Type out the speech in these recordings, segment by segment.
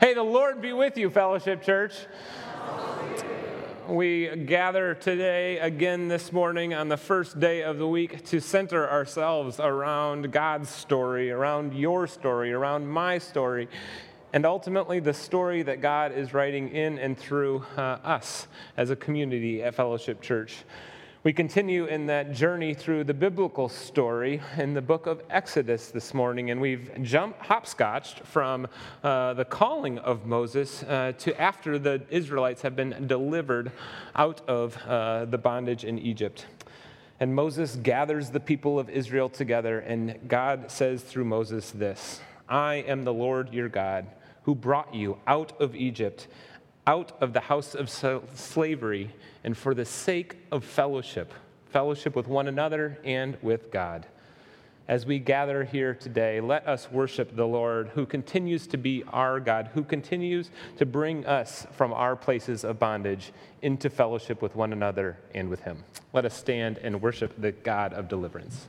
Hey, the Lord be with you, Fellowship Church. We gather today again this morning on the first day of the week to center ourselves around God's story, around your story, around my story, and ultimately the story that God is writing in and through us as a community at Fellowship Church. We continue in that journey through the biblical story in the book of Exodus this morning, and we've hopscotched from the calling of Moses to after the Israelites have been delivered out of the bondage in Egypt. And Moses gathers the people of Israel together, and God says through Moses this, "I am the Lord your God, who brought you out of Egypt, out of the house of slavery, and for the sake of fellowship with one another and with God." As we gather here today, let us worship the Lord who continues to be our God, who continues to bring us from our places of bondage into fellowship with one another and with Him. Let us stand and worship the God of deliverance.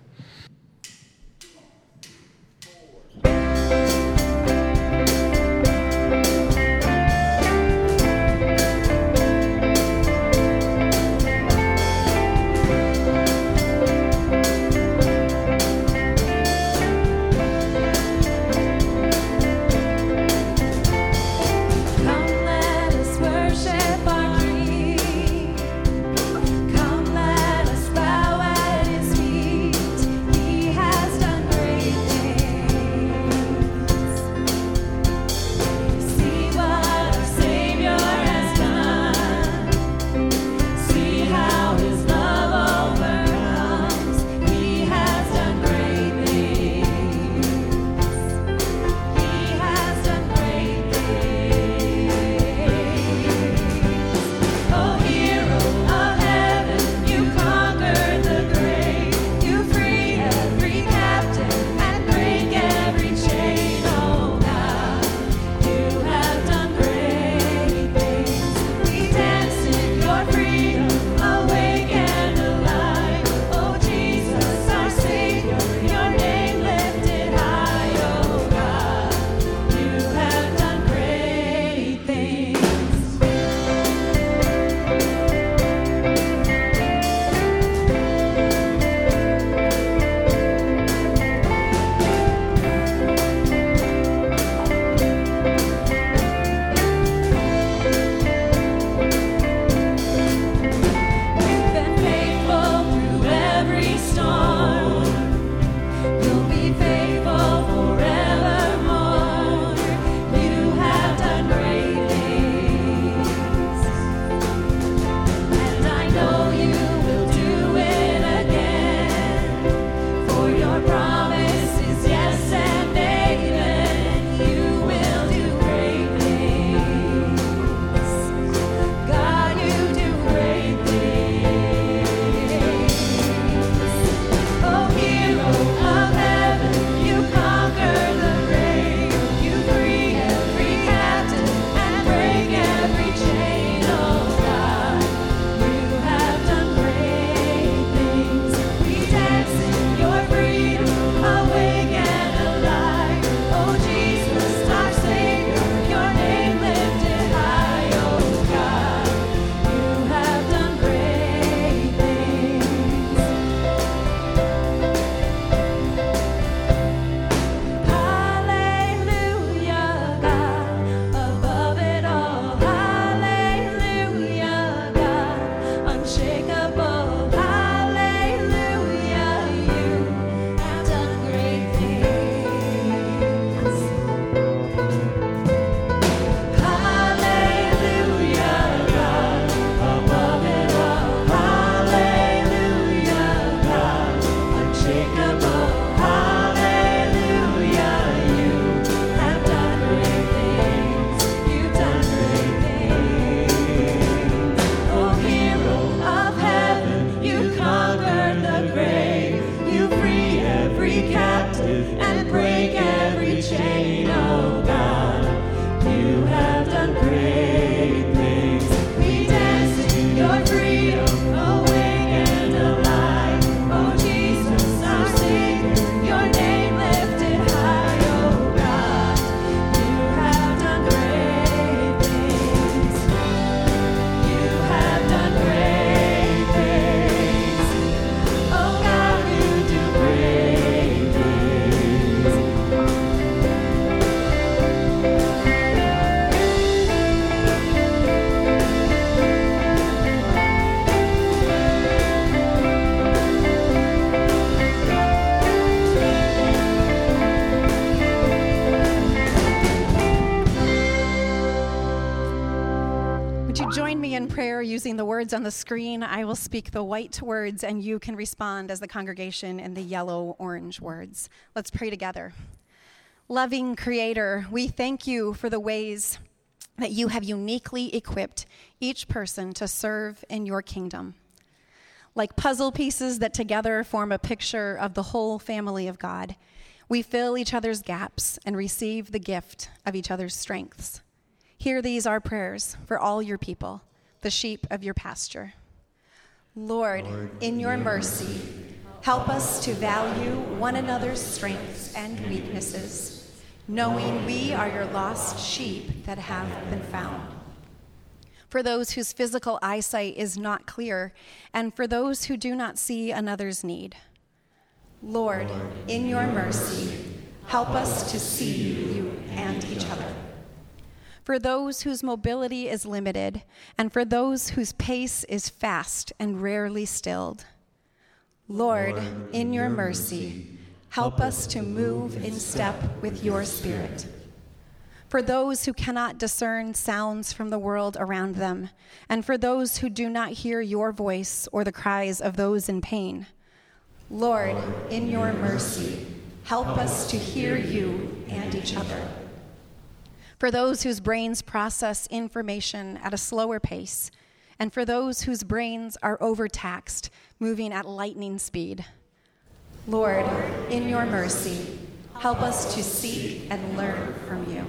you join me in prayer using the words on the screen? I will speak the white words, and you can respond as the congregation in the yellow-orange words. Let's pray together. Loving Creator, we thank you for the ways that you have uniquely equipped each person to serve in your kingdom. Like puzzle pieces that together form a picture of the whole family of God, we fill each other's gaps and receive the gift of each other's strengths. Hear these, our prayers, for all your people, the sheep of your pasture. Lord, in your mercy, help us to value one another's strengths and weaknesses, knowing we are your lost sheep that have been found. For those whose physical eyesight is not clear, and for those who do not see another's need. Lord, in your mercy, help us to see you and each other. For those whose mobility is limited, and for those whose pace is fast and rarely stilled. Lord, in your mercy, help us to move in step with your Spirit. For those who cannot discern sounds from the world around them, and for those who do not hear your voice or the cries of those in pain. Lord, in your mercy, help us to hear you and each other. For those whose brains process information at a slower pace, and for those whose brains are overtaxed, moving at lightning speed. Lord, in your mercy, help us to seek and learn from you.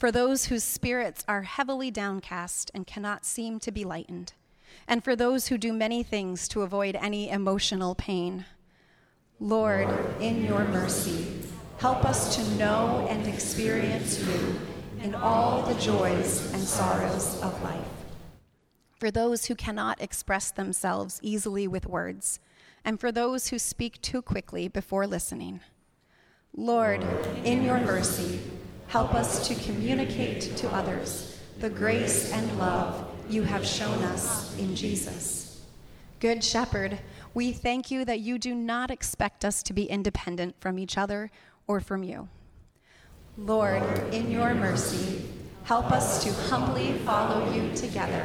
For those whose spirits are heavily downcast and cannot seem to be lightened, and for those who do many things to avoid any emotional pain. Lord, in your mercy, help us to know and experience you in all the joys and sorrows of life. For those who cannot express themselves easily with words, and for those who speak too quickly before listening. Lord, in your mercy, help us to communicate to others the grace and love you have shown us in Jesus. Good Shepherd, we thank you that you do not expect us to be independent from each other or from you. Lord, in your mercy, help us to humbly follow you together,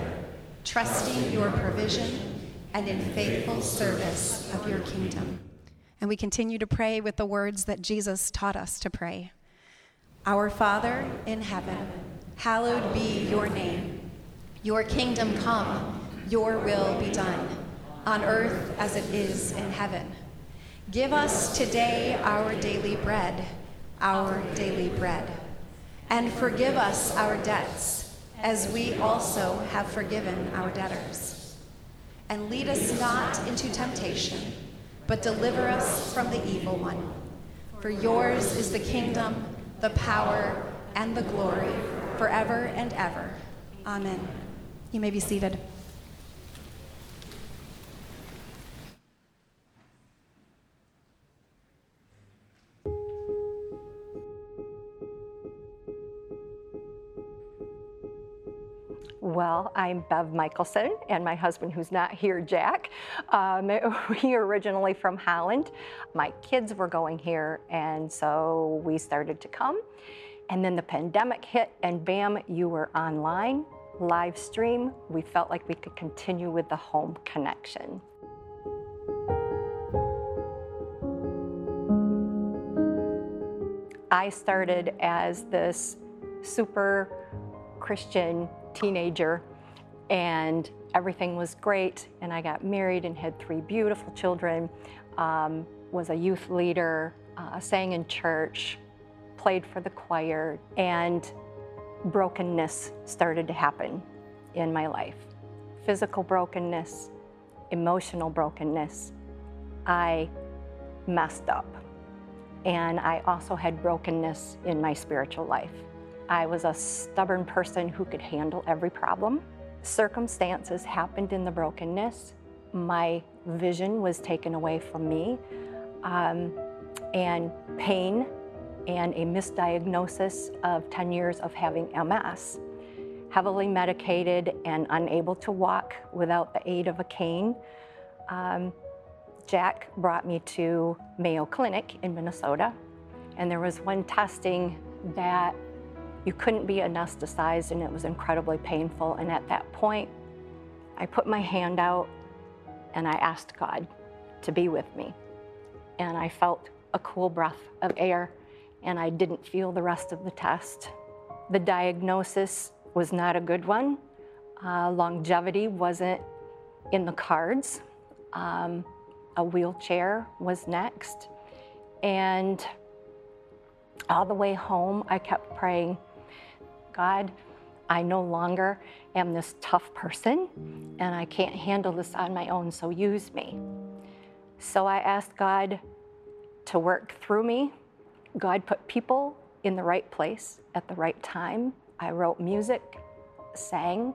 trusting your provision and in faithful service of your kingdom. And we continue to pray with the words that Jesus taught us to pray. Our Father in heaven, hallowed be your name. Your kingdom come, your will be done, on earth as it is in heaven. Give us today our daily bread, and forgive us our debts, as we also have forgiven our debtors. And lead us not into temptation, but deliver us from the evil one. For yours is the kingdom, the power, and the glory, forever and ever. Amen. You may be seated. Well, I'm Bev Michelson, and my husband, who's not here, Jack. We're originally from Holland. My kids were going here, and so we started to come. And then the pandemic hit, and bam, you were online, live stream. We felt like we could continue with the home connection. I started as this super Christian teenager, and everything was great, and I got married and had three beautiful children, was a youth leader, sang in church, played for the choir, and brokenness started to happen in my life. Physical brokenness, emotional brokenness. I messed up, and I also had brokenness in my spiritual life. I was a stubborn person who could handle every problem. Circumstances happened in the brokenness. My vision was taken away from me, and pain and a misdiagnosis of 10 years of having MS. Heavily medicated and unable to walk without the aid of a cane. Jack brought me to Mayo Clinic in Minnesota, and there was one testing that You couldn't be anesthetized, and it was incredibly painful. And at that point, I put my hand out and I asked God to be with me. And I felt a cool breath of air, and I didn't feel the rest of the test. The diagnosis was not a good one. Longevity wasn't in the cards. A wheelchair was next. And all the way home, I kept praying, God, I no longer am this tough person, and I can't handle this on my own, so use me. So I asked God to work through me. God put people in the right place at the right time. I wrote music, sang,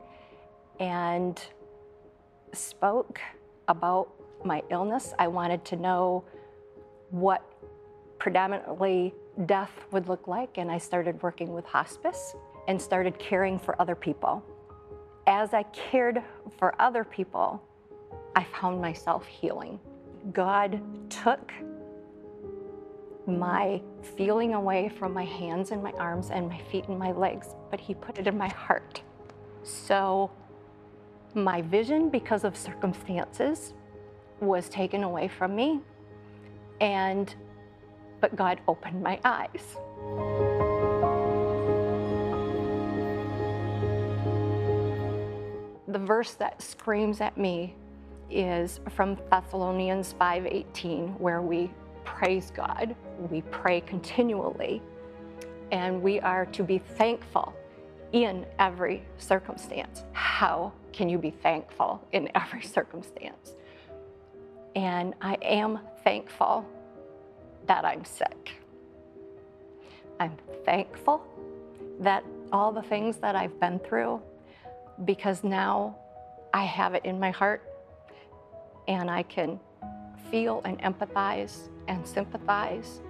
and spoke about my illness. I wanted to know what predominantly death would look like, and I started working with hospice and started caring for other people. As I cared for other people, I found myself healing. God took my feeling away from my hands and my arms and my feet and my legs, but he put it in my heart. So my vision, because of circumstances, was taken away from me, but God opened my eyes. The verse that screams at me is from Thessalonians 5:18, where we praise God, we pray continually, and we are to be thankful in every circumstance. How can you be thankful in every circumstance? And I am thankful that I'm sick. I'm thankful that all the things that I've been through, because now I have it in my heart, and I can feel and empathize and sympathize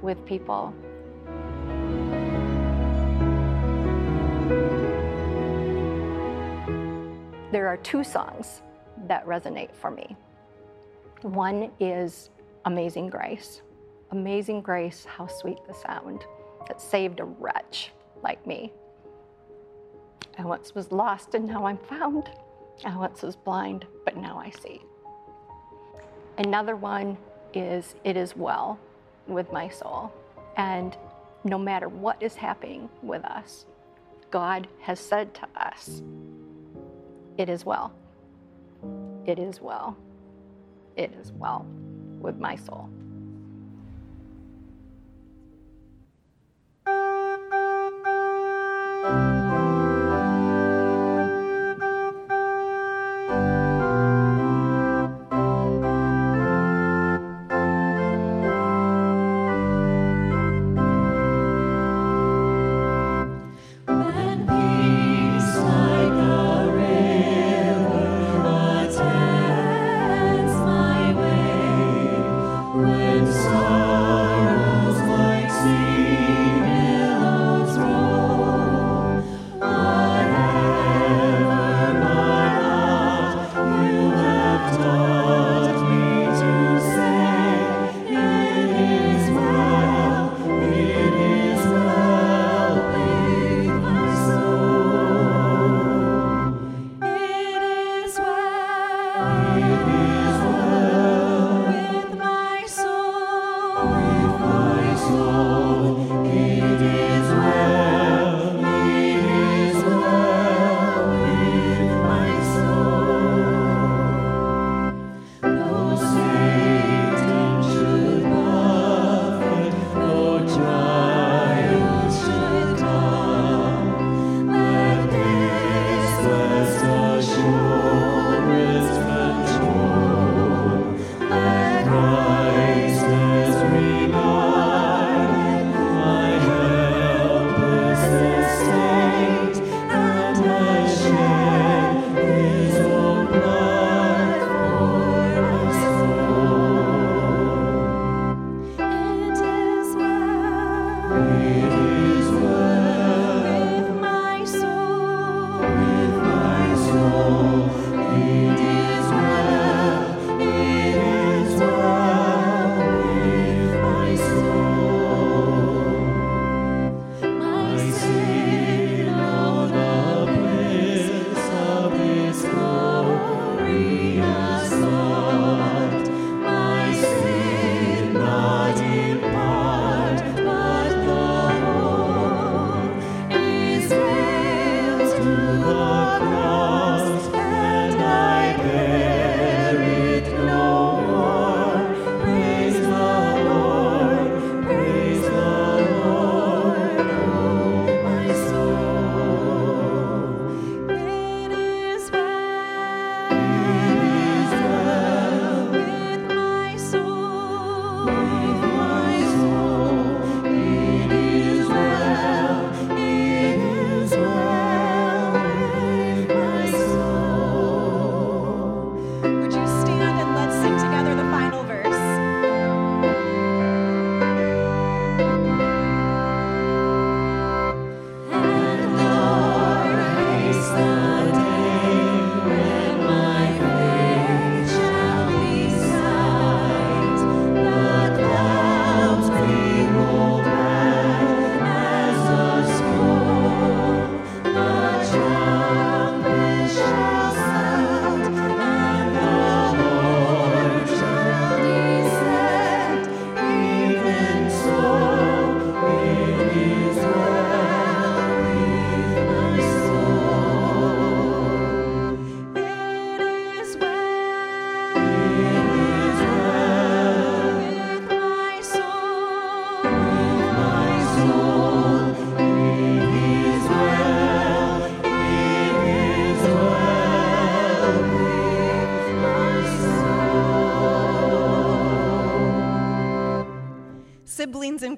with people. There are two songs that resonate for me. One is Amazing Grace. Amazing Grace, how sweet the sound that saved a wretch like me. I once was lost and now I'm found. I once was blind, but now I see. Another one is It Is Well with My Soul. And no matter what is happening with us, God has said to us, it is well. It is well. It is well with my soul. Whoa.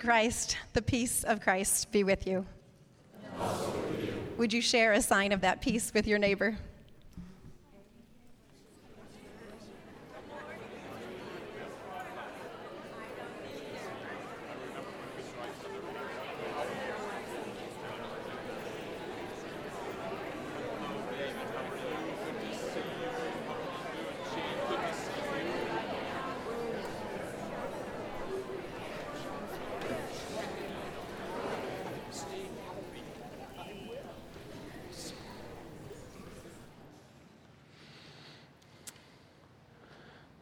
Christ, the peace of Christ be with you. And also with you. Would you share a sign of that peace with your neighbor?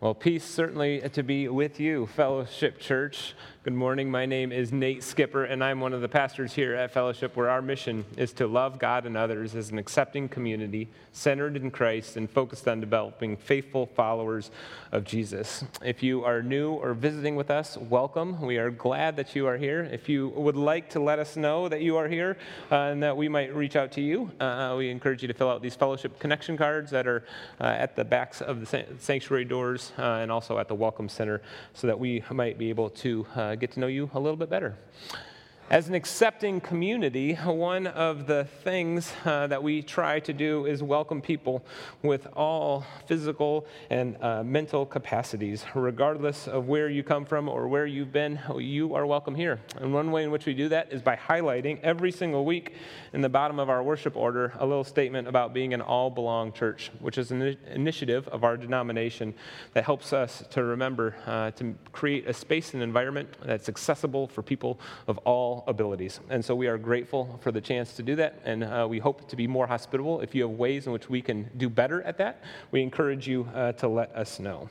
Well, peace certainly to be with you, Fellowship Church. Good morning. My name is Nate Skipper, and I'm one of the pastors here at Fellowship, where our mission is to love God and others as an accepting community centered in Christ and focused on developing faithful followers of Jesus. If you are new or visiting with us, welcome. We are glad that you are here. If you would like to let us know that you are here and that we might reach out to you, we encourage you to fill out these Fellowship connection cards that are at the backs of the sanctuary doors. And also at the Welcome Center, so that we might be able to get to know you a little bit better. As an accepting community, one of the things that we try to do is welcome people with all physical and mental capacities. Regardless of where you come from or where you've been, you are welcome here. And one way in which we do that is by highlighting every single week in the bottom of our worship order a little statement about being an all-belong church, which is an initiative of our denomination that helps us to remember to create a space and environment that's accessible for people of all abilities. And so we are grateful for the chance to do that, and we hope to be more hospitable. If you have ways in which we can do better at that, we encourage you to let us know.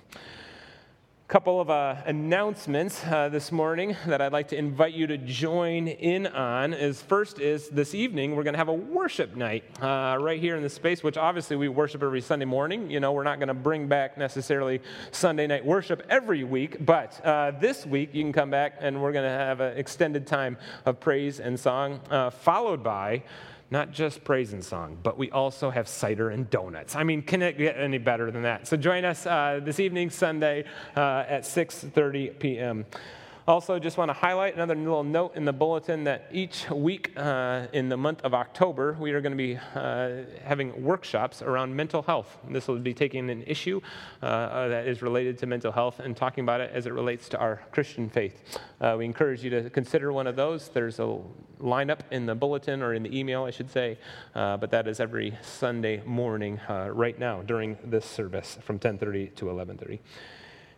Couple of announcements this morning that I'd like to invite you to join in on is, first is this evening we're going to have a worship night right here in this space, which obviously we worship every Sunday morning. You know, we're not going to bring back necessarily Sunday night worship every week, but this week you can come back and we're going to have an extended time of praise and song, followed by not just praise and song, but we also have cider and donuts. I mean, can it get any better than that? So join us this evening, Sunday, at 6:30 p.m. Also, just want to highlight another little note in the bulletin that each week in the month of October, we are going to be having workshops around mental health. And this will be taking an issue that is related to mental health and talking about it as it relates to our Christian faith. We encourage you to consider one of those. There's a lineup in the bulletin, or in the email, I should say, but that is every Sunday morning right now during this service from 10:30 to 11:30.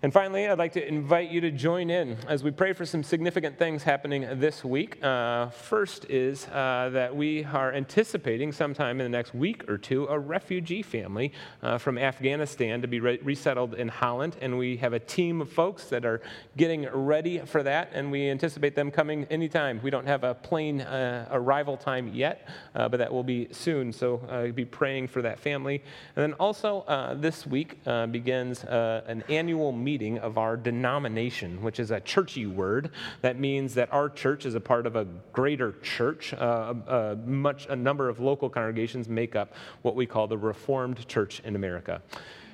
And finally, I'd like to invite you to join in as we pray for some significant things happening this week. First is that we are anticipating sometime in the next week or two a refugee family from Afghanistan to be resettled in Holland. And we have a team of folks that are getting ready for that, and we anticipate them coming anytime. We don't have a plane arrival time yet, but that will be soon. So be praying for that family. And then also this week begins an annual meeting of our denomination, which is a churchy word that means that our church is a part of a greater church. A number of local congregations make up what we call the Reformed Church in America.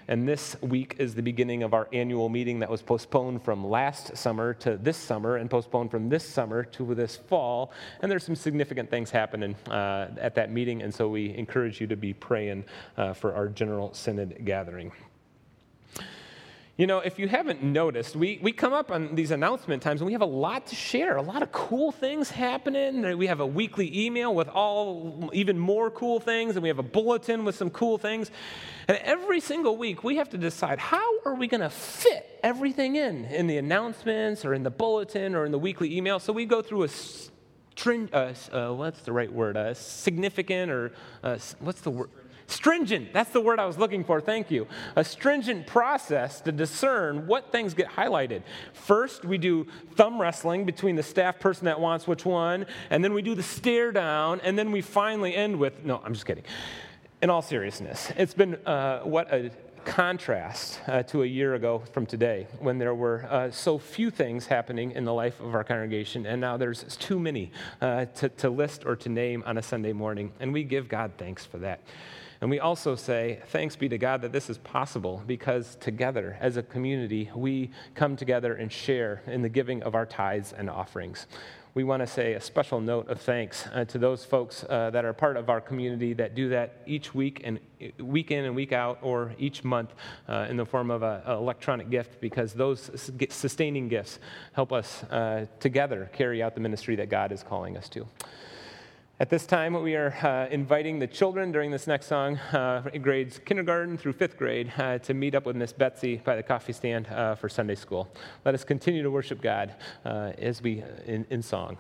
And this week is the beginning of our annual meeting that was postponed from last summer to this summer, and postponed from this summer to this fall. And there's some significant things happening at that meeting, and so we encourage you to be praying for our General Synod gathering. You know, if you haven't noticed, we come up on these announcement times and we have a lot to share, a lot of cool things happening. We have a weekly email with even more cool things, and we have a bulletin with some cool things. And every single week we have to decide, how are we going to fit everything in the announcements or in the bulletin or in the weekly email? So we go through stringent, that's the word I was looking for, thank you. A stringent process to discern what things get highlighted. First, we do thumb wrestling between the staff person that wants which one, and then we do the stare down, and then we finally end with, no, I'm just kidding. In all seriousness, it's been what a contrast to a year ago from today, when there were so few things happening in the life of our congregation, and now there's too many to list or to name on a Sunday morning, and we give God thanks for that. And we also say, thanks be to God that this is possible, because together as a community, we come together and share in the giving of our tithes and offerings. We want to say a special note of thanks to those folks that are part of our community that do that each week and week in and week out, or each month in the form of an electronic gift, because those sustaining gifts help us together carry out the ministry that God is calling us to. At this time, we are inviting the children during this next song, grades kindergarten through fifth grade, to meet up with Miss Betsy by the coffee stand for Sunday school. Let us continue to worship God as we in song.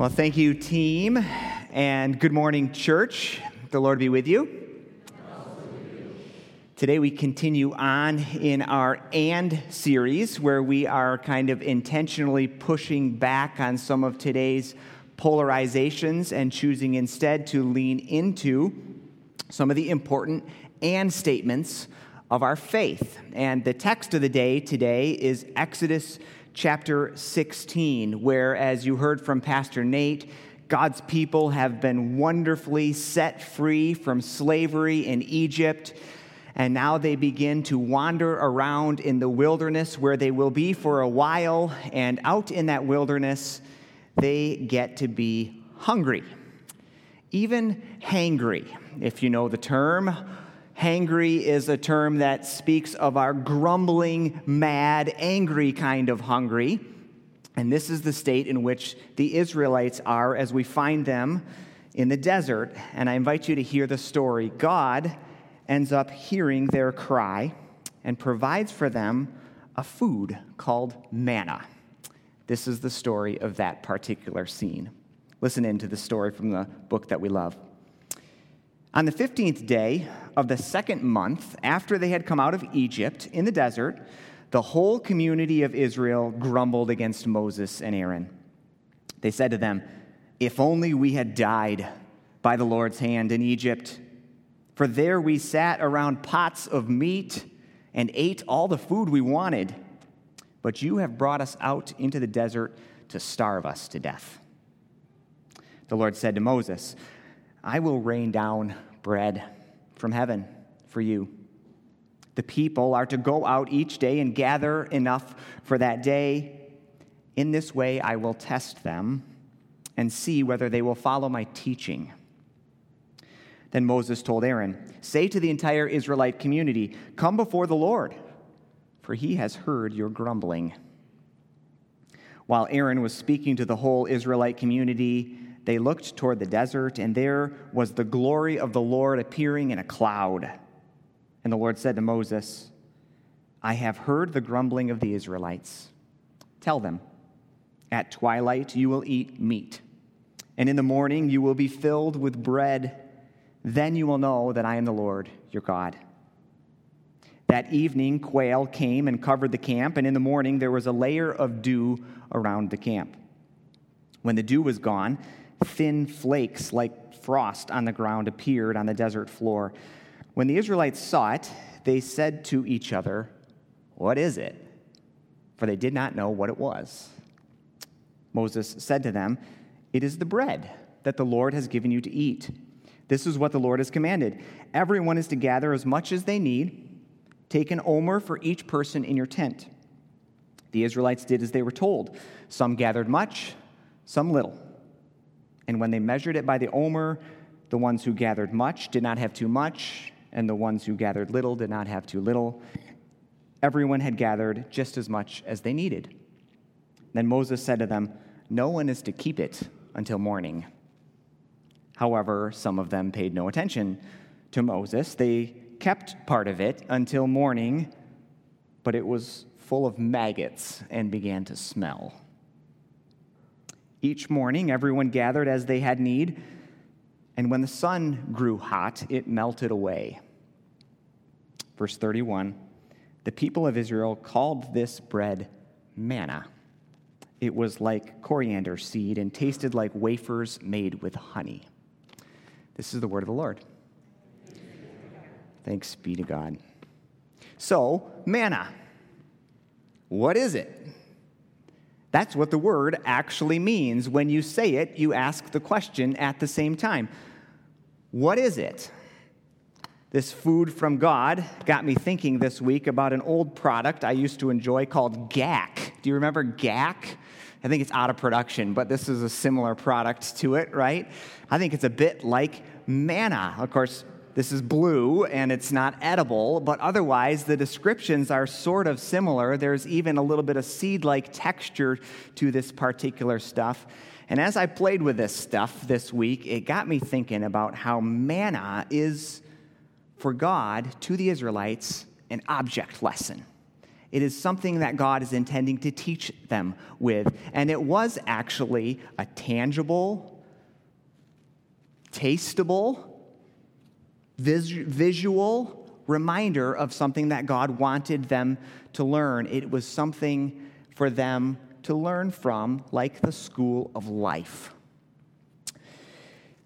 Well, thank you, team, and good morning, church. The Lord be with you. Today we continue on in our "and" series, where we are kind of intentionally pushing back on some of today's polarizations and choosing instead to lean into some of the important "and" statements of our faith. And the text of the day today is Exodus Chapter 16, where, as you heard from Pastor Nate, God's people have been wonderfully set free from slavery in Egypt, and now they begin to wander around in the wilderness where they will be for a while, and out in that wilderness, they get to be hungry, even hangry, if you know the term. Hangry is a term that speaks of our grumbling, mad, angry kind of hungry. And this is the state in which the Israelites are as we find them in the desert. And I invite you to hear the story. God ends up hearing their cry and provides for them a food called manna. This is the story of that particular scene. Listen in to the story from the book that we love. On the 15th day of the second month, after they had come out of Egypt in the desert, the whole community of Israel grumbled against Moses and Aaron. They said to them, "If only we had died by the Lord's hand in Egypt, for there we sat around pots of meat and ate all the food we wanted. But you have brought us out into the desert to starve us to death." The Lord said to Moses, "I will rain down bread from heaven for you. The people are to go out each day and gather enough for that day. In this way, I will test them and see whether they will follow my teaching." Then Moses told Aaron, "Say to the entire Israelite community, 'Come before the Lord, for he has heard your grumbling.'" While Aaron was speaking to the whole Israelite community, they looked toward the desert, and there was the glory of the Lord appearing in a cloud. And the Lord said to Moses, "I have heard the grumbling of the Israelites. Tell them, 'At twilight you will eat meat, and in the morning you will be filled with bread. Then you will know that I am the Lord, your God.'" That evening, quail came and covered the camp, and in the morning there was a layer of dew around the camp. When the dew was gone, thin flakes like frost on the ground appeared on the desert floor. When the Israelites saw it, they said to each other, "What is it?" For they did not know what it was. Moses said to them, "It is the bread that the Lord has given you to eat. This is what the Lord has commanded. Everyone is to gather as much as they need. Take an omer for each person in your tent." The Israelites did as they were told. Some gathered much, some little. And when they measured it by the omer, the ones who gathered much did not have too much, and the ones who gathered little did not have too little. Everyone had gathered just as much as they needed. Then Moses said to them, "No one is to keep it until morning." However, some of them paid no attention to Moses. They kept part of it until morning, but it was full of maggots and began to smell. Each morning, everyone gathered as they had need, and when the sun grew hot, it melted away. Verse 31, the people of Israel called this bread manna. It was like coriander seed and tasted like wafers made with honey. This is the word of the Lord. Thanks be to God. So, manna. What is it? That's what the word actually means. When you say it, you ask the question at the same time. What is it? This food from God got me thinking this week about an old product I used to enjoy called GAK. Do you remember GAK? I think it's out of production, but this is a similar product to it, right? I think it's a bit like manna. Of course, this is blue, and it's not edible, but otherwise the descriptions are sort of similar. There's even a little bit of seed-like texture to this particular stuff. And as I played with this stuff this week, it got me thinking about how manna is, for God, to the Israelites, an object lesson. It is something that God is intending to teach them with. And it was actually a tangible, tastable, visual reminder of something that God wanted them to learn. It was something for them to learn from, like the school of life.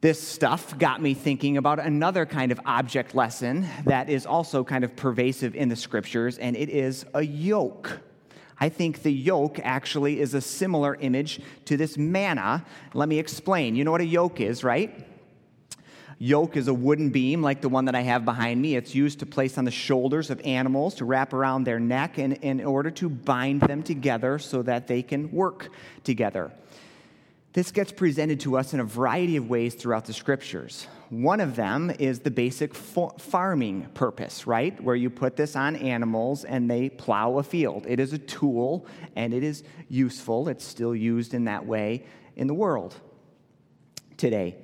This stuff got me thinking about another kind of object lesson that is also kind of pervasive in the scriptures, and it is a yoke. I think the yoke actually is a similar image to this manna. Let me explain. You know what a yoke is, right? Yoke is a wooden beam like the one that I have behind me. It's used to place on the shoulders of animals to wrap around their neck and in order to bind them together so that they can work together. This gets presented to us in a variety of ways throughout the scriptures. One of them is the basic farming purpose, right? Where you put this on animals and they plow a field. It is a tool and it is useful. It's still used in that way in the world today.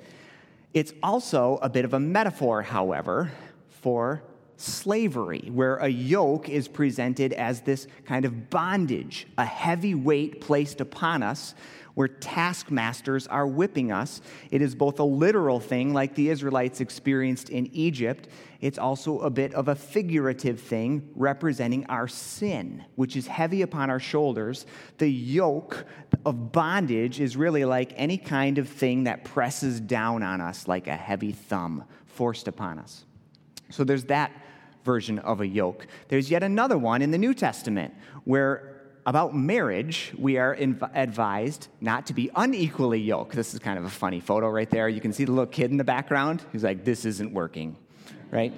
It's also a bit of a metaphor, however, for slavery, where a yoke is presented as this kind of bondage, a heavy weight placed upon us, where taskmasters are whipping us. It is both a literal thing, like the Israelites experienced in Egypt. It's also a bit of a figurative thing representing our sin, which is heavy upon our shoulders. The yoke of bondage is really like any kind of thing that presses down on us, like a heavy thumb forced upon us. So there's that version of a yoke. There's yet another one in the New Testament where about marriage, we are advised not to be unequally yoked. This is kind of a funny photo right there. You can see the little kid in the background who's like, this isn't working, right?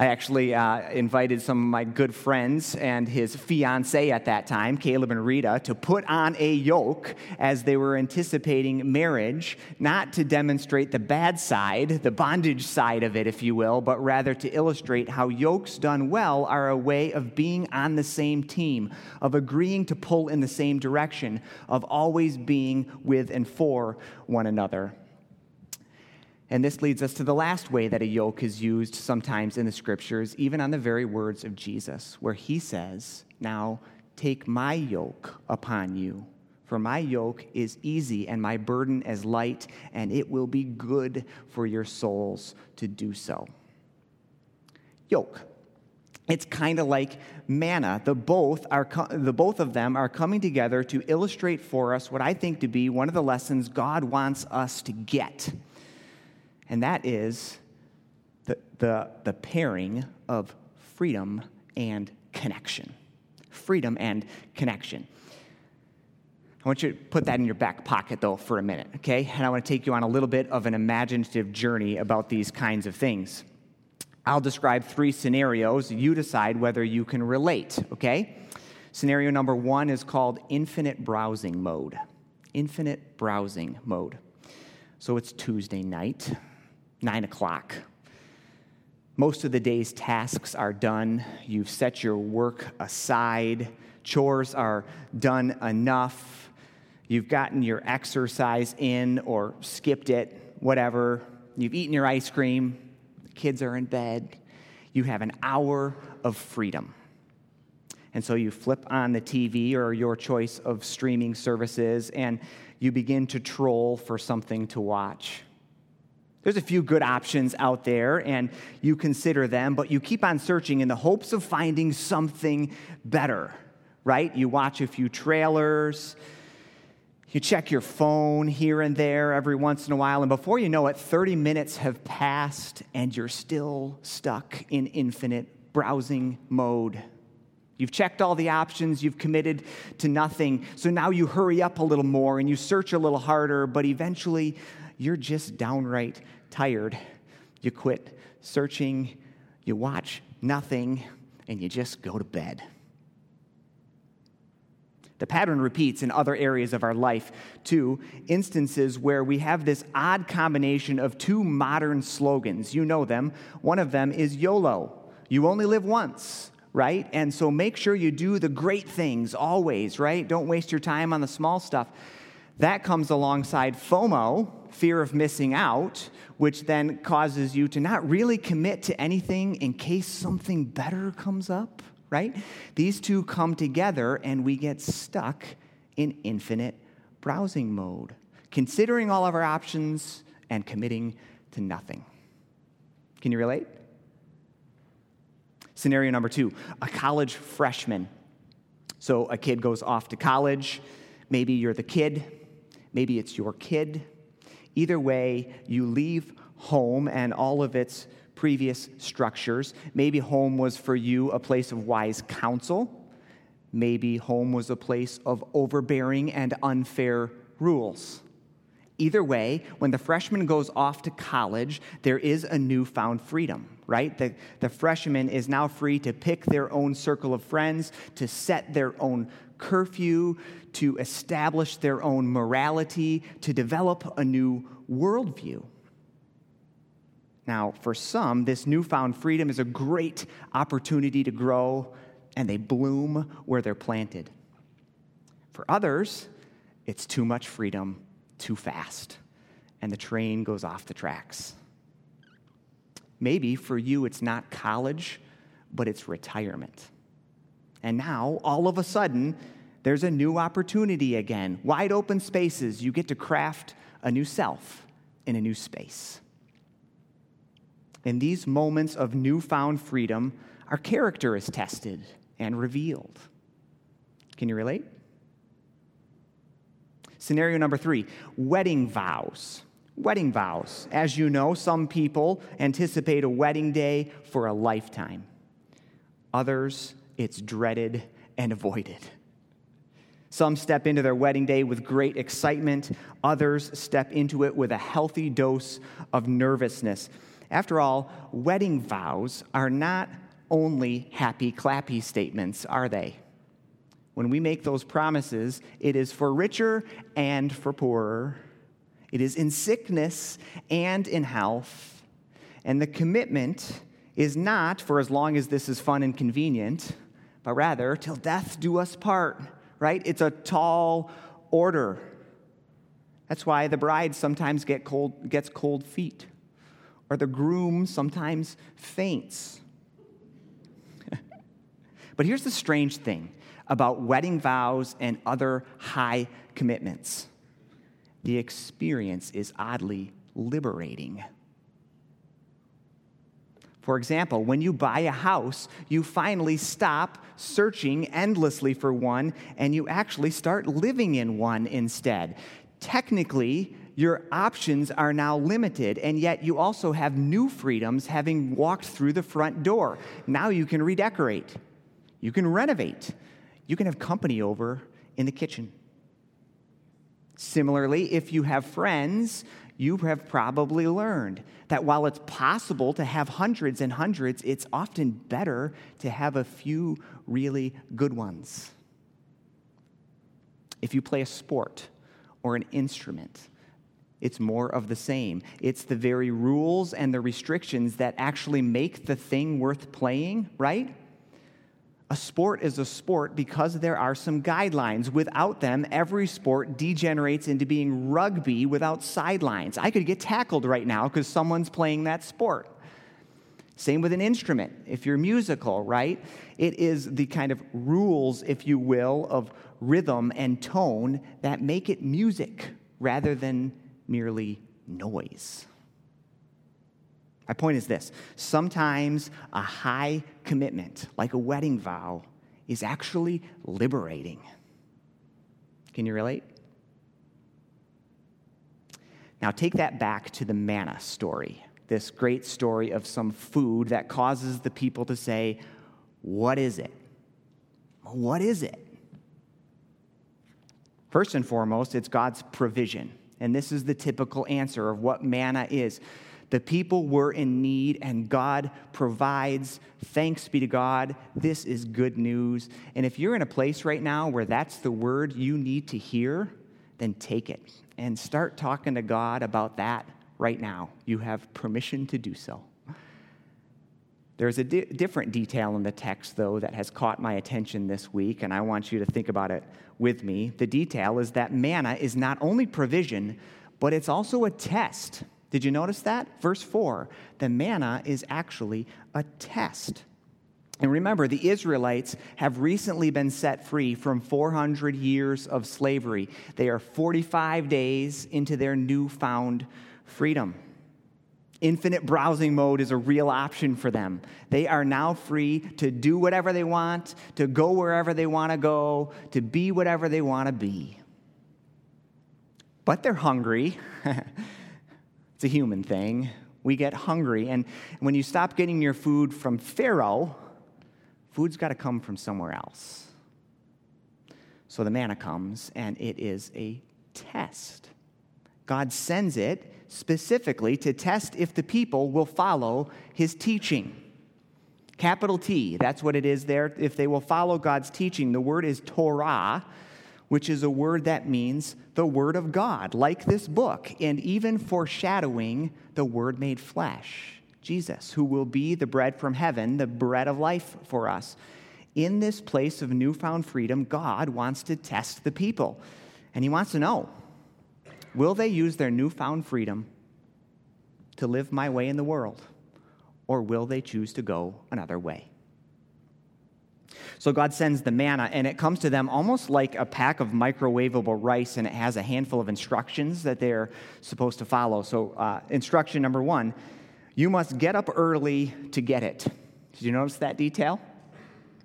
I actually invited some of my good friends and his fiancée at that time, Caleb and Rita, to put on a yoke as they were anticipating marriage, not to demonstrate the bad side, the bondage side of it, if you will, but rather to illustrate how yokes done well are a way of being on the same team, of agreeing to pull in the same direction, of always being with and for one another. And this leads us to the last way that a yoke is used sometimes in the scriptures, even on the very words of Jesus, where he says, now take my yoke upon you, for my yoke is easy and my burden is light, and it will be good for your souls to do so. Yoke. It's kind of like manna. The both of them are coming together to illustrate for us what I think to be one of the lessons God wants us to get. And that is the pairing of freedom and connection. Freedom and connection. I want you to put that in your back pocket, though, for a minute, okay? And I want to take you on a little bit of an imaginative journey about these kinds of things. I'll describe three scenarios. You decide whether you can relate, okay? Scenario number one is called infinite browsing mode. Infinite browsing mode. So it's Tuesday night, 9 o'clock. Most of the day's tasks are done. You've set your work aside. Chores are done enough. You've gotten your exercise in or skipped it, whatever. You've eaten your ice cream. The kids are in bed. You have an hour of freedom. And so you flip on the TV or your choice of streaming services, and you begin to troll for something to watch. There's a few good options out there, and you consider them, but you keep on searching in the hopes of finding something better, right? You watch a few trailers. You check your phone here and there every once in a while, and before you know it, 30 minutes have passed, and you're still stuck in infinite browsing mode. You've checked all the options, you've committed to nothing, so now you hurry up a little more and you search a little harder, but eventually you're just downright tired. You quit searching, you watch nothing, and you just go to bed. The pattern repeats in other areas of our life, too. Instances where we have this odd combination of two modern slogans. You know them. One of them is YOLO, you only live once. Right? And so make sure you do the great things always, right? Don't waste your time on the small stuff. That comes alongside FOMO, fear of missing out, which then causes you to not really commit to anything in case something better comes up, right? These two come together and we get stuck in infinite browsing mode, considering all of our options and committing to nothing. Can you relate? Scenario number two, a college freshman. So a kid goes off to college. Maybe you're the kid. Maybe it's your kid. Either way, you leave home and all of its previous structures. Maybe home was for you a place of wise counsel. Maybe home was a place of overbearing and unfair rules. Either way, when the freshman goes off to college, there is a newfound freedom, right? The freshman is now free to pick their own circle of friends, to set their own curfew, to establish their own morality, to develop a new worldview. Now, for some, this newfound freedom is a great opportunity to grow, and they bloom where they're planted. For others, it's too much freedom, too fast, and the train goes off the tracks. Maybe for you, it's not college, but it's retirement. And now, all of a sudden, there's a new opportunity again. Wide open spaces. You get to craft a new self in a new space. In these moments of newfound freedom, our character is tested and revealed. Can you relate? Scenario number three, wedding vows. Wedding vows. As you know, some people anticipate a wedding day for a lifetime. Others, it's dreaded and avoided. Some step into their wedding day with great excitement. Others step into it with a healthy dose of nervousness. After all, wedding vows are not only happy, clappy statements, are they? When we make those promises, it is for richer and for poorer. It is in sickness and in health. And the commitment is not for as long as this is fun and convenient, but rather, till death do us part, right? It's a tall order. That's why the bride sometimes gets cold feet, or the groom sometimes faints. But here's the strange thing about wedding vows and other high commitments. The experience is oddly liberating. For example, when you buy a house, you finally stop searching endlessly for one, and you actually start living in one instead. Technically, your options are now limited, and yet you also have new freedoms having walked through the front door. Now you can redecorate. You can renovate. You can have company over in the kitchen. Similarly, if you have friends, you have probably learned that while it's possible to have hundreds and hundreds, it's often better to have a few really good ones. If you play a sport or an instrument, it's more of the same. It's the very rules and the restrictions that actually make the thing worth playing, right? A sport is a sport because there are some guidelines. Without them, every sport degenerates into being rugby without sidelines. I could get tackled right now because someone's playing that sport. Same with an instrument. If you're musical, right? It is the kind of rules, if you will, of rhythm and tone that make it music rather than merely noise. My point is this. Sometimes a high commitment, like a wedding vow, is actually liberating. Can you relate? Now take that back to the manna story, this great story of some food that causes the people to say, "What is it? What is it?" First and foremost, it's God's provision. And this is the typical answer of what manna is. The people were in need, and God provides. Thanks be to God. This is good news. And if you're in a place right now where that's the word you need to hear, then take it and start talking to God about that right now. You have permission to do so. There's a different detail in the text, though, that has caught my attention this week, and I want you to think about it with me. The detail is that manna is not only provision, but it's also a test. Did you notice that? Verse 4, the manna is actually a test. And remember, the Israelites have recently been set free from 400 years of slavery. They are 45 days into their newfound freedom. Infinite browsing mode is a real option for them. They are now free to do whatever they want, to go wherever they want to go, to be whatever they want to be. But they're hungry. It's a human thing. We get hungry. And when you stop getting your food from Pharaoh, food's got to come from somewhere else. So the manna comes, and it is a test. God sends it specifically to test if the people will follow his teaching. Capital T, that's what it is there. If they will follow God's teaching, the word is Torah, which is a word that means the word of God, like this book, and even foreshadowing the word made flesh. Jesus, who will be the bread from heaven, the bread of life for us. In this place of newfound freedom, God wants to test the people. And he wants to know, will they use their newfound freedom to live my way in the world? Or will they choose to go another way? So God sends the manna, and it comes to them almost like a pack of microwavable rice, and it has a handful of instructions that they're supposed to follow. So instruction number one, you must get up early to get it. Did you notice that detail?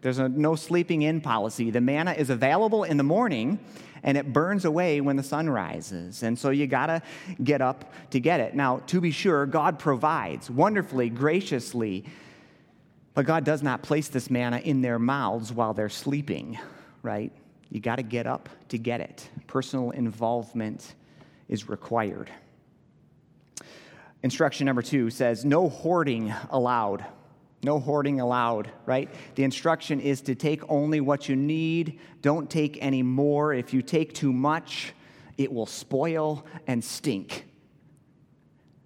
There's a no sleeping in policy. The manna is available in the morning, and it burns away when the sun rises. And so you got to get up to get it. Now, to be sure, God provides wonderfully, graciously, but God does not place this manna in their mouths while they're sleeping, right? You got to get up to get it. Personal involvement is required. Instruction number two says, no hoarding allowed. No hoarding allowed, right? The instruction is to take only what you need. Don't take any more. If you take too much, it will spoil and stink.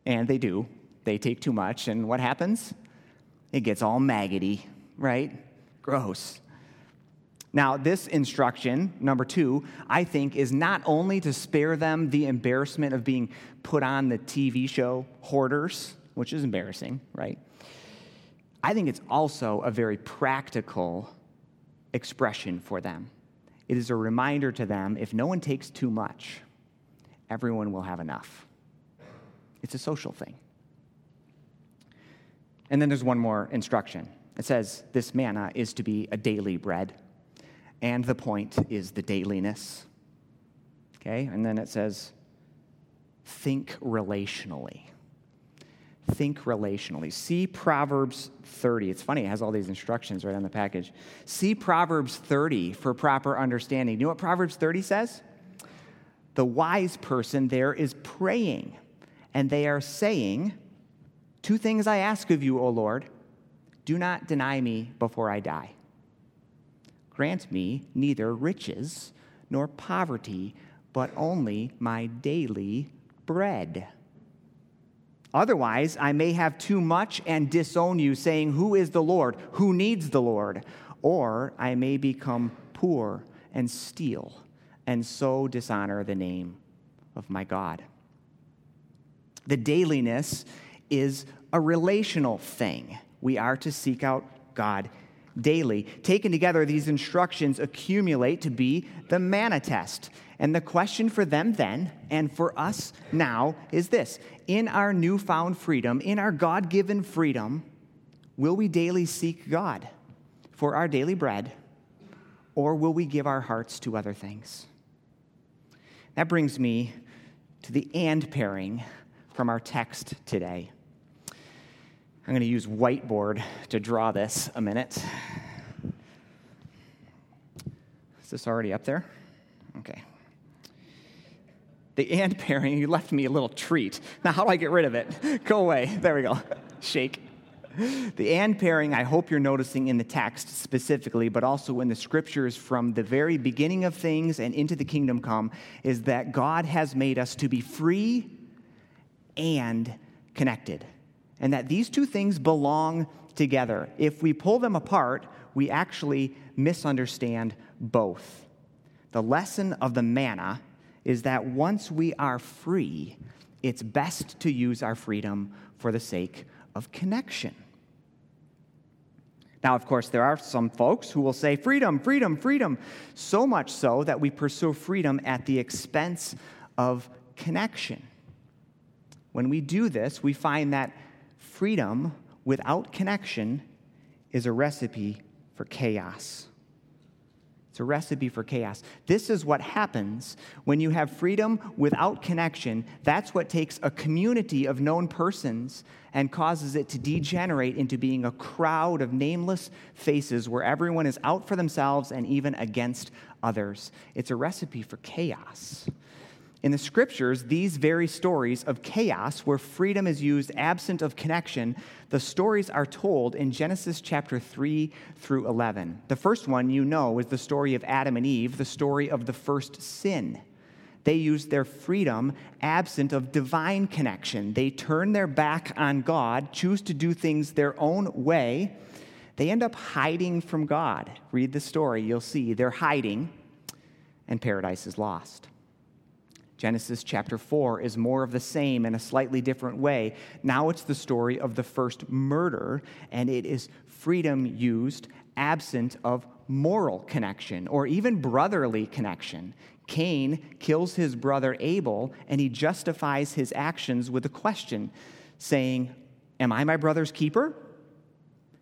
And they do. They take too much. And what happens? It gets all maggoty, right? Gross. Now, this instruction, number two, I think is not only to spare them the embarrassment of being put on the TV show Hoarders, which is embarrassing, right? I think it's also a very practical expression for them. It is a reminder to them, if no one takes too much, everyone will have enough. It's a social thing. And then there's one more instruction. It says this manna is to be a daily bread. And the point is the dailiness. Okay? And then it says, think relationally. Think relationally. See Proverbs 30. It's funny, it has all these instructions right on the package. See Proverbs 30 for proper understanding. You know what Proverbs 30 says? The wise person there is praying, and they are saying, two things I ask of you, O Lord. Do not deny me before I die. Grant me neither riches nor poverty, but only my daily bread. Otherwise, I may have too much and disown you, saying, who is the Lord? Who needs the Lord? Or I may become poor and steal, and so dishonor the name of my God. The dailiness is a relational thing. We are to seek out God daily. Taken together, these instructions accumulate to be the manna test. And the question for them then, and for us now, is this. In our newfound freedom, in our God-given freedom, will we daily seek God for our daily bread, or will we give our hearts to other things? That brings me to the and pairing from our text today. I'm going to use whiteboard to draw this a minute. Is this already up there? Okay. The and pairing, you left me a little treat. Now, how do I get rid of it? Go away. There we go. Shake. The and pairing, I hope you're noticing in the text specifically, but also in the scriptures from the very beginning of things and into the kingdom come, is that God has made us to be free and connected. And that these two things belong together. If we pull them apart, we actually misunderstand both. The lesson of the manna is that once we are free, it's best to use our freedom for the sake of connection. Now, of course, there are some folks who will say, freedom, freedom, freedom, so much so that we pursue freedom at the expense of connection. When we do this, we find that freedom without connection is a recipe for chaos. It's a recipe for chaos. This is what happens when you have freedom without connection. That's what takes a community of known persons and causes it to degenerate into being a crowd of nameless faces where everyone is out for themselves and even against others. It's a recipe for chaos. In the scriptures, these very stories of chaos where freedom is used absent of connection, the stories are told in Genesis chapter 3 through 11. The first one you know is the story of Adam and Eve, the story of the first sin. They used their freedom absent of divine connection. They turn their back on God, choose to do things their own way. They end up hiding from God. Read the story, you'll see. They're hiding, and paradise is lost. Genesis chapter 4 is more of the same in a slightly different way. Now it's the story of the first murder, and it is freedom used absent of moral connection or even brotherly connection. Cain kills his brother Abel, and he justifies his actions with a question, saying, "Am I my brother's keeper?"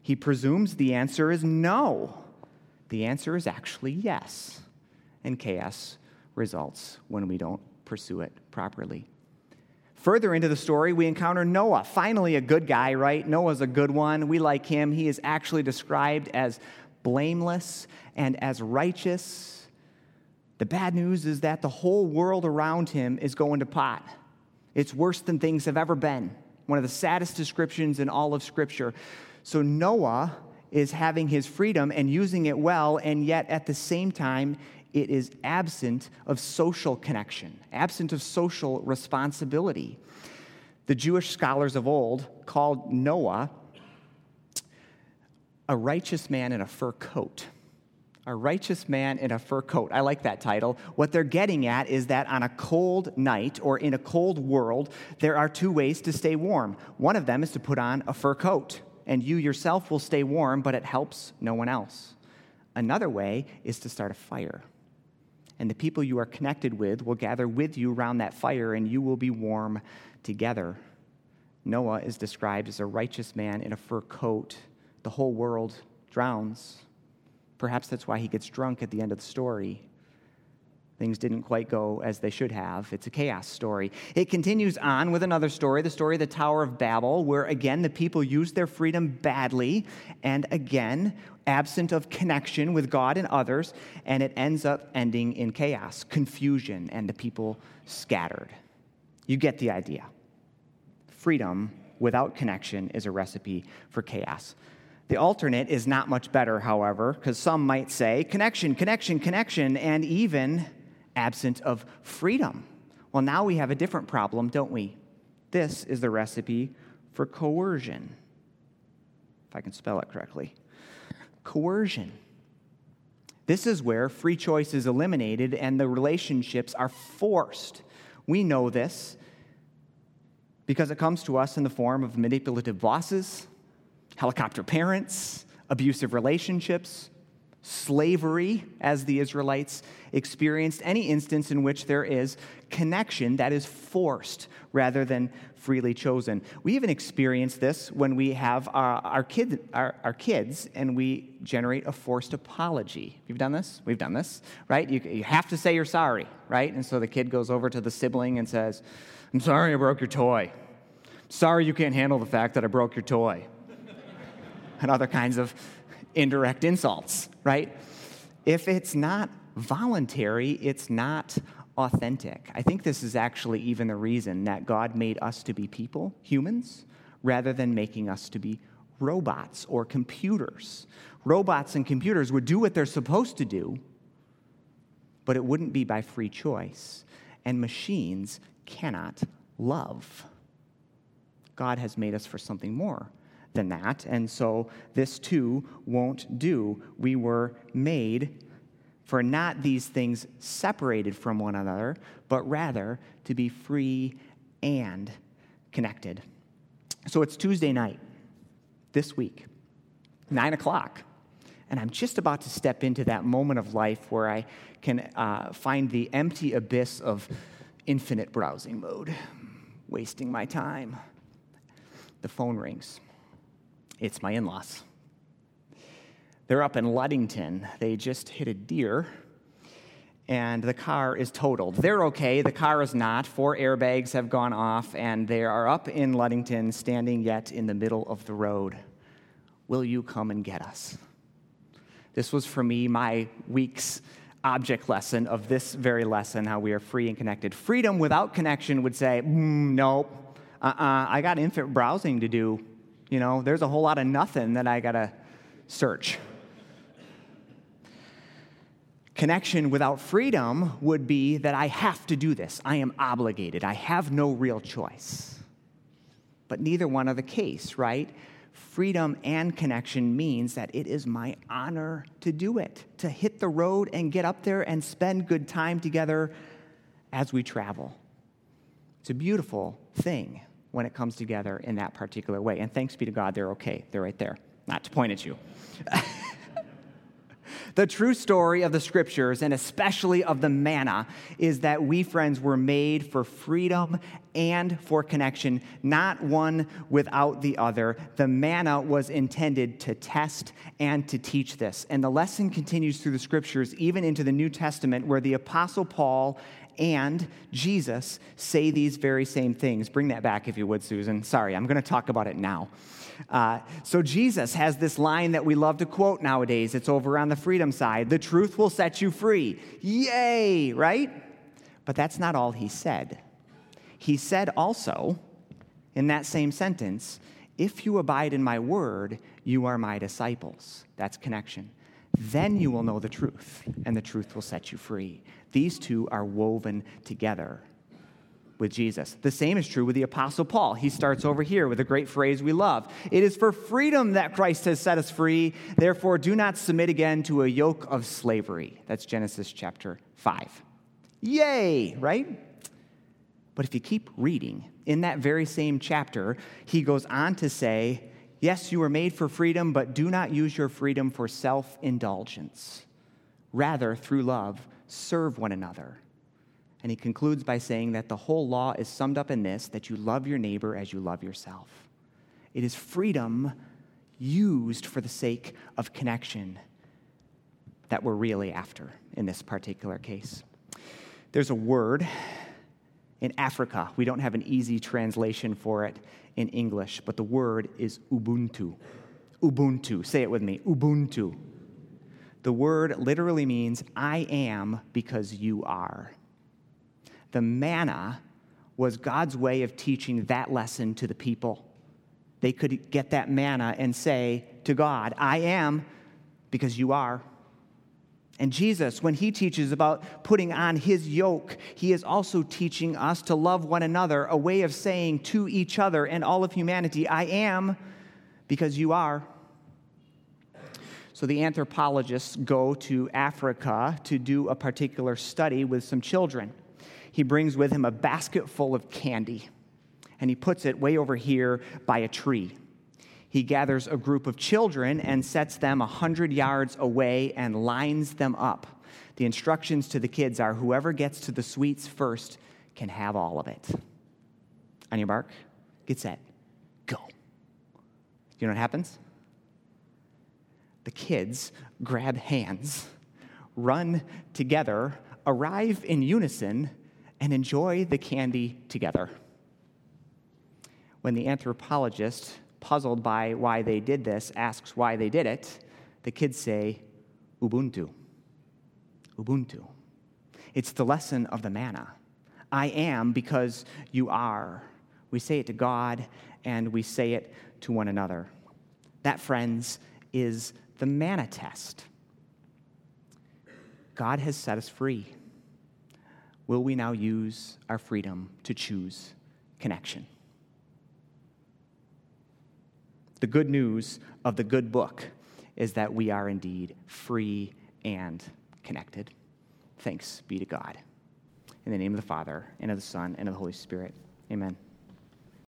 He presumes the answer is no. The answer is actually yes, and chaos results when we don't pursue it properly. Further into the story, we encounter Noah, finally a good guy, right? Noah's a good one. We like him. He is actually described as blameless and as righteous. The bad news is that the whole world around him is going to pot. It's worse than things have ever been. One of the saddest descriptions in all of Scripture. So Noah is having his freedom and using it well, and yet at the same time, it is absent of social connection, absent of social responsibility. The Jewish scholars of old called Noah a righteous man in a fur coat. A righteous man in a fur coat. I like that title. What they're getting at is that on a cold night or in a cold world, there are two ways to stay warm. One of them is to put on a fur coat, and you yourself will stay warm, but it helps no one else. Another way is to start a fire. And the people you are connected with will gather with you around that fire, and you will be warm together. Noah is described as a righteous man in a fur coat. The whole world drowns. Perhaps that's why he gets drunk at the end of the story. Things didn't quite go as they should have. It's a chaos story. It continues on with another story, the story of the Tower of Babel, where again the people used their freedom badly, and again absent of connection with God and others, and it ends up ending in chaos, confusion, and the people scattered. You get the idea. Freedom without connection is a recipe for chaos. The alternate is not much better, however, because some might say connection, connection, connection, and even absent of freedom. Well, now we have a different problem, don't we? This is the recipe for coercion, if I can spell it correctly. Coercion. This is where free choice is eliminated and the relationships are forced. We know this because it comes to us in the form of manipulative bosses, helicopter parents, abusive relationships, slavery, as the Israelites experienced, any instance in which there is connection that is forced rather than freely chosen. We even experience this when we have our kids and we generate a forced apology. You've done this? We've done this, right? You have to say you're sorry, right? And so the kid goes over to the sibling and says, "I'm sorry I broke your toy. Sorry you can't handle the fact that I broke your toy." And other kinds of indirect insults, right? If it's not voluntary, it's not authentic. I think this is actually even the reason that God made us to be people, humans, rather than making us to be robots or computers. Robots and computers would do what they're supposed to do, but it wouldn't be by free choice. And machines cannot love. God has made us for something more than that, and so this too won't do. We were made for not these things separated from one another, but rather to be free and connected. So it's Tuesday night this week, 9 o'clock, and I'm just about to step into that moment of life where I can find the empty abyss of infinite browsing mode, wasting my time. The phone rings. It's my in-laws. They're up in Ludington. They just hit a deer, and the car is totaled. They're okay. The car is not. 4 airbags have gone off, and they are up in Ludington, standing yet in the middle of the road. Will you come and get us? This was, for me, my week's object lesson of this very lesson, how we are free and connected. Freedom without connection would say, nope, I got infinite browsing to do. You know, there's a whole lot of nothing that I got to search. Connection without freedom would be that I have to do this. I am obligated. I have no real choice. But neither one are the case, right? Freedom and connection means that it is my honor to do it, to hit the road and get up there and spend good time together as we travel. It's a beautiful thing when it comes together in that particular way. And thanks be to God, they're okay. They're right there. Not to point at you. The true story of the scriptures, and especially of the manna, is that we, friends, were made for freedom and for connection, not one without the other. The manna was intended to test and to teach this. And the lesson continues through the scriptures, even into the New Testament, where the Apostle Paul and Jesus say these very same things. Bring that back if you would, Susan. Sorry, I'm going to talk about it now. So Jesus has this line that we love to quote nowadays. It's over on the freedom side. The truth will set you free. Yay, right? But that's not all he said. He said also, in that same sentence, if you abide in my word, you are my disciples. That's connection. Then you will know the truth, and the truth will set you free. These two are woven together with Jesus. The same is true with the Apostle Paul. He starts over here with a great phrase we love. It is for freedom that Christ has set us free. Therefore, do not submit again to a yoke of slavery. That's Genesis chapter 5. Yay, right? But if you keep reading, in that very same chapter, he goes on to say, yes, you were made for freedom, but do not use your freedom for self-indulgence. Rather, through love, serve one another. And he concludes by saying that the whole law is summed up in this, that you love your neighbor as you love yourself. It is freedom used for the sake of connection that we're really after in this particular case. There's a word in Africa. We don't have an easy translation for it in English, but the word is ubuntu. Ubuntu. Say it with me. Ubuntu. The word literally means I am because you are. The manna was God's way of teaching that lesson to the people. They could get that manna and say to God, I am because you are. And Jesus, when he teaches about putting on his yoke, he is also teaching us to love one another, a way of saying to each other and all of humanity, I am because you are. So the anthropologists go to Africa to do a particular study with some children. He brings with him a basket full of candy, and he puts it way over here by a tree. He gathers a group of children and sets them 100 yards away and lines them up. The instructions to the kids are whoever gets to the sweets first can have all of it. On your mark, get set, go. You know what happens? The kids grab hands, run together, arrive in unison, and enjoy the candy together. When the anthropologist, puzzled by why they did this, asks why they did it, the kids say, ubuntu. Ubuntu. It's the lesson of the manna. I am because you are. We say it to God, and we say it to one another. That, friends, is the manna test. God has set us free. Will we now use our freedom to choose connection? The good news of the good book is that we are indeed free and connected. Thanks be to God. In the name of the Father, and of the Son, and of the Holy Spirit. Amen.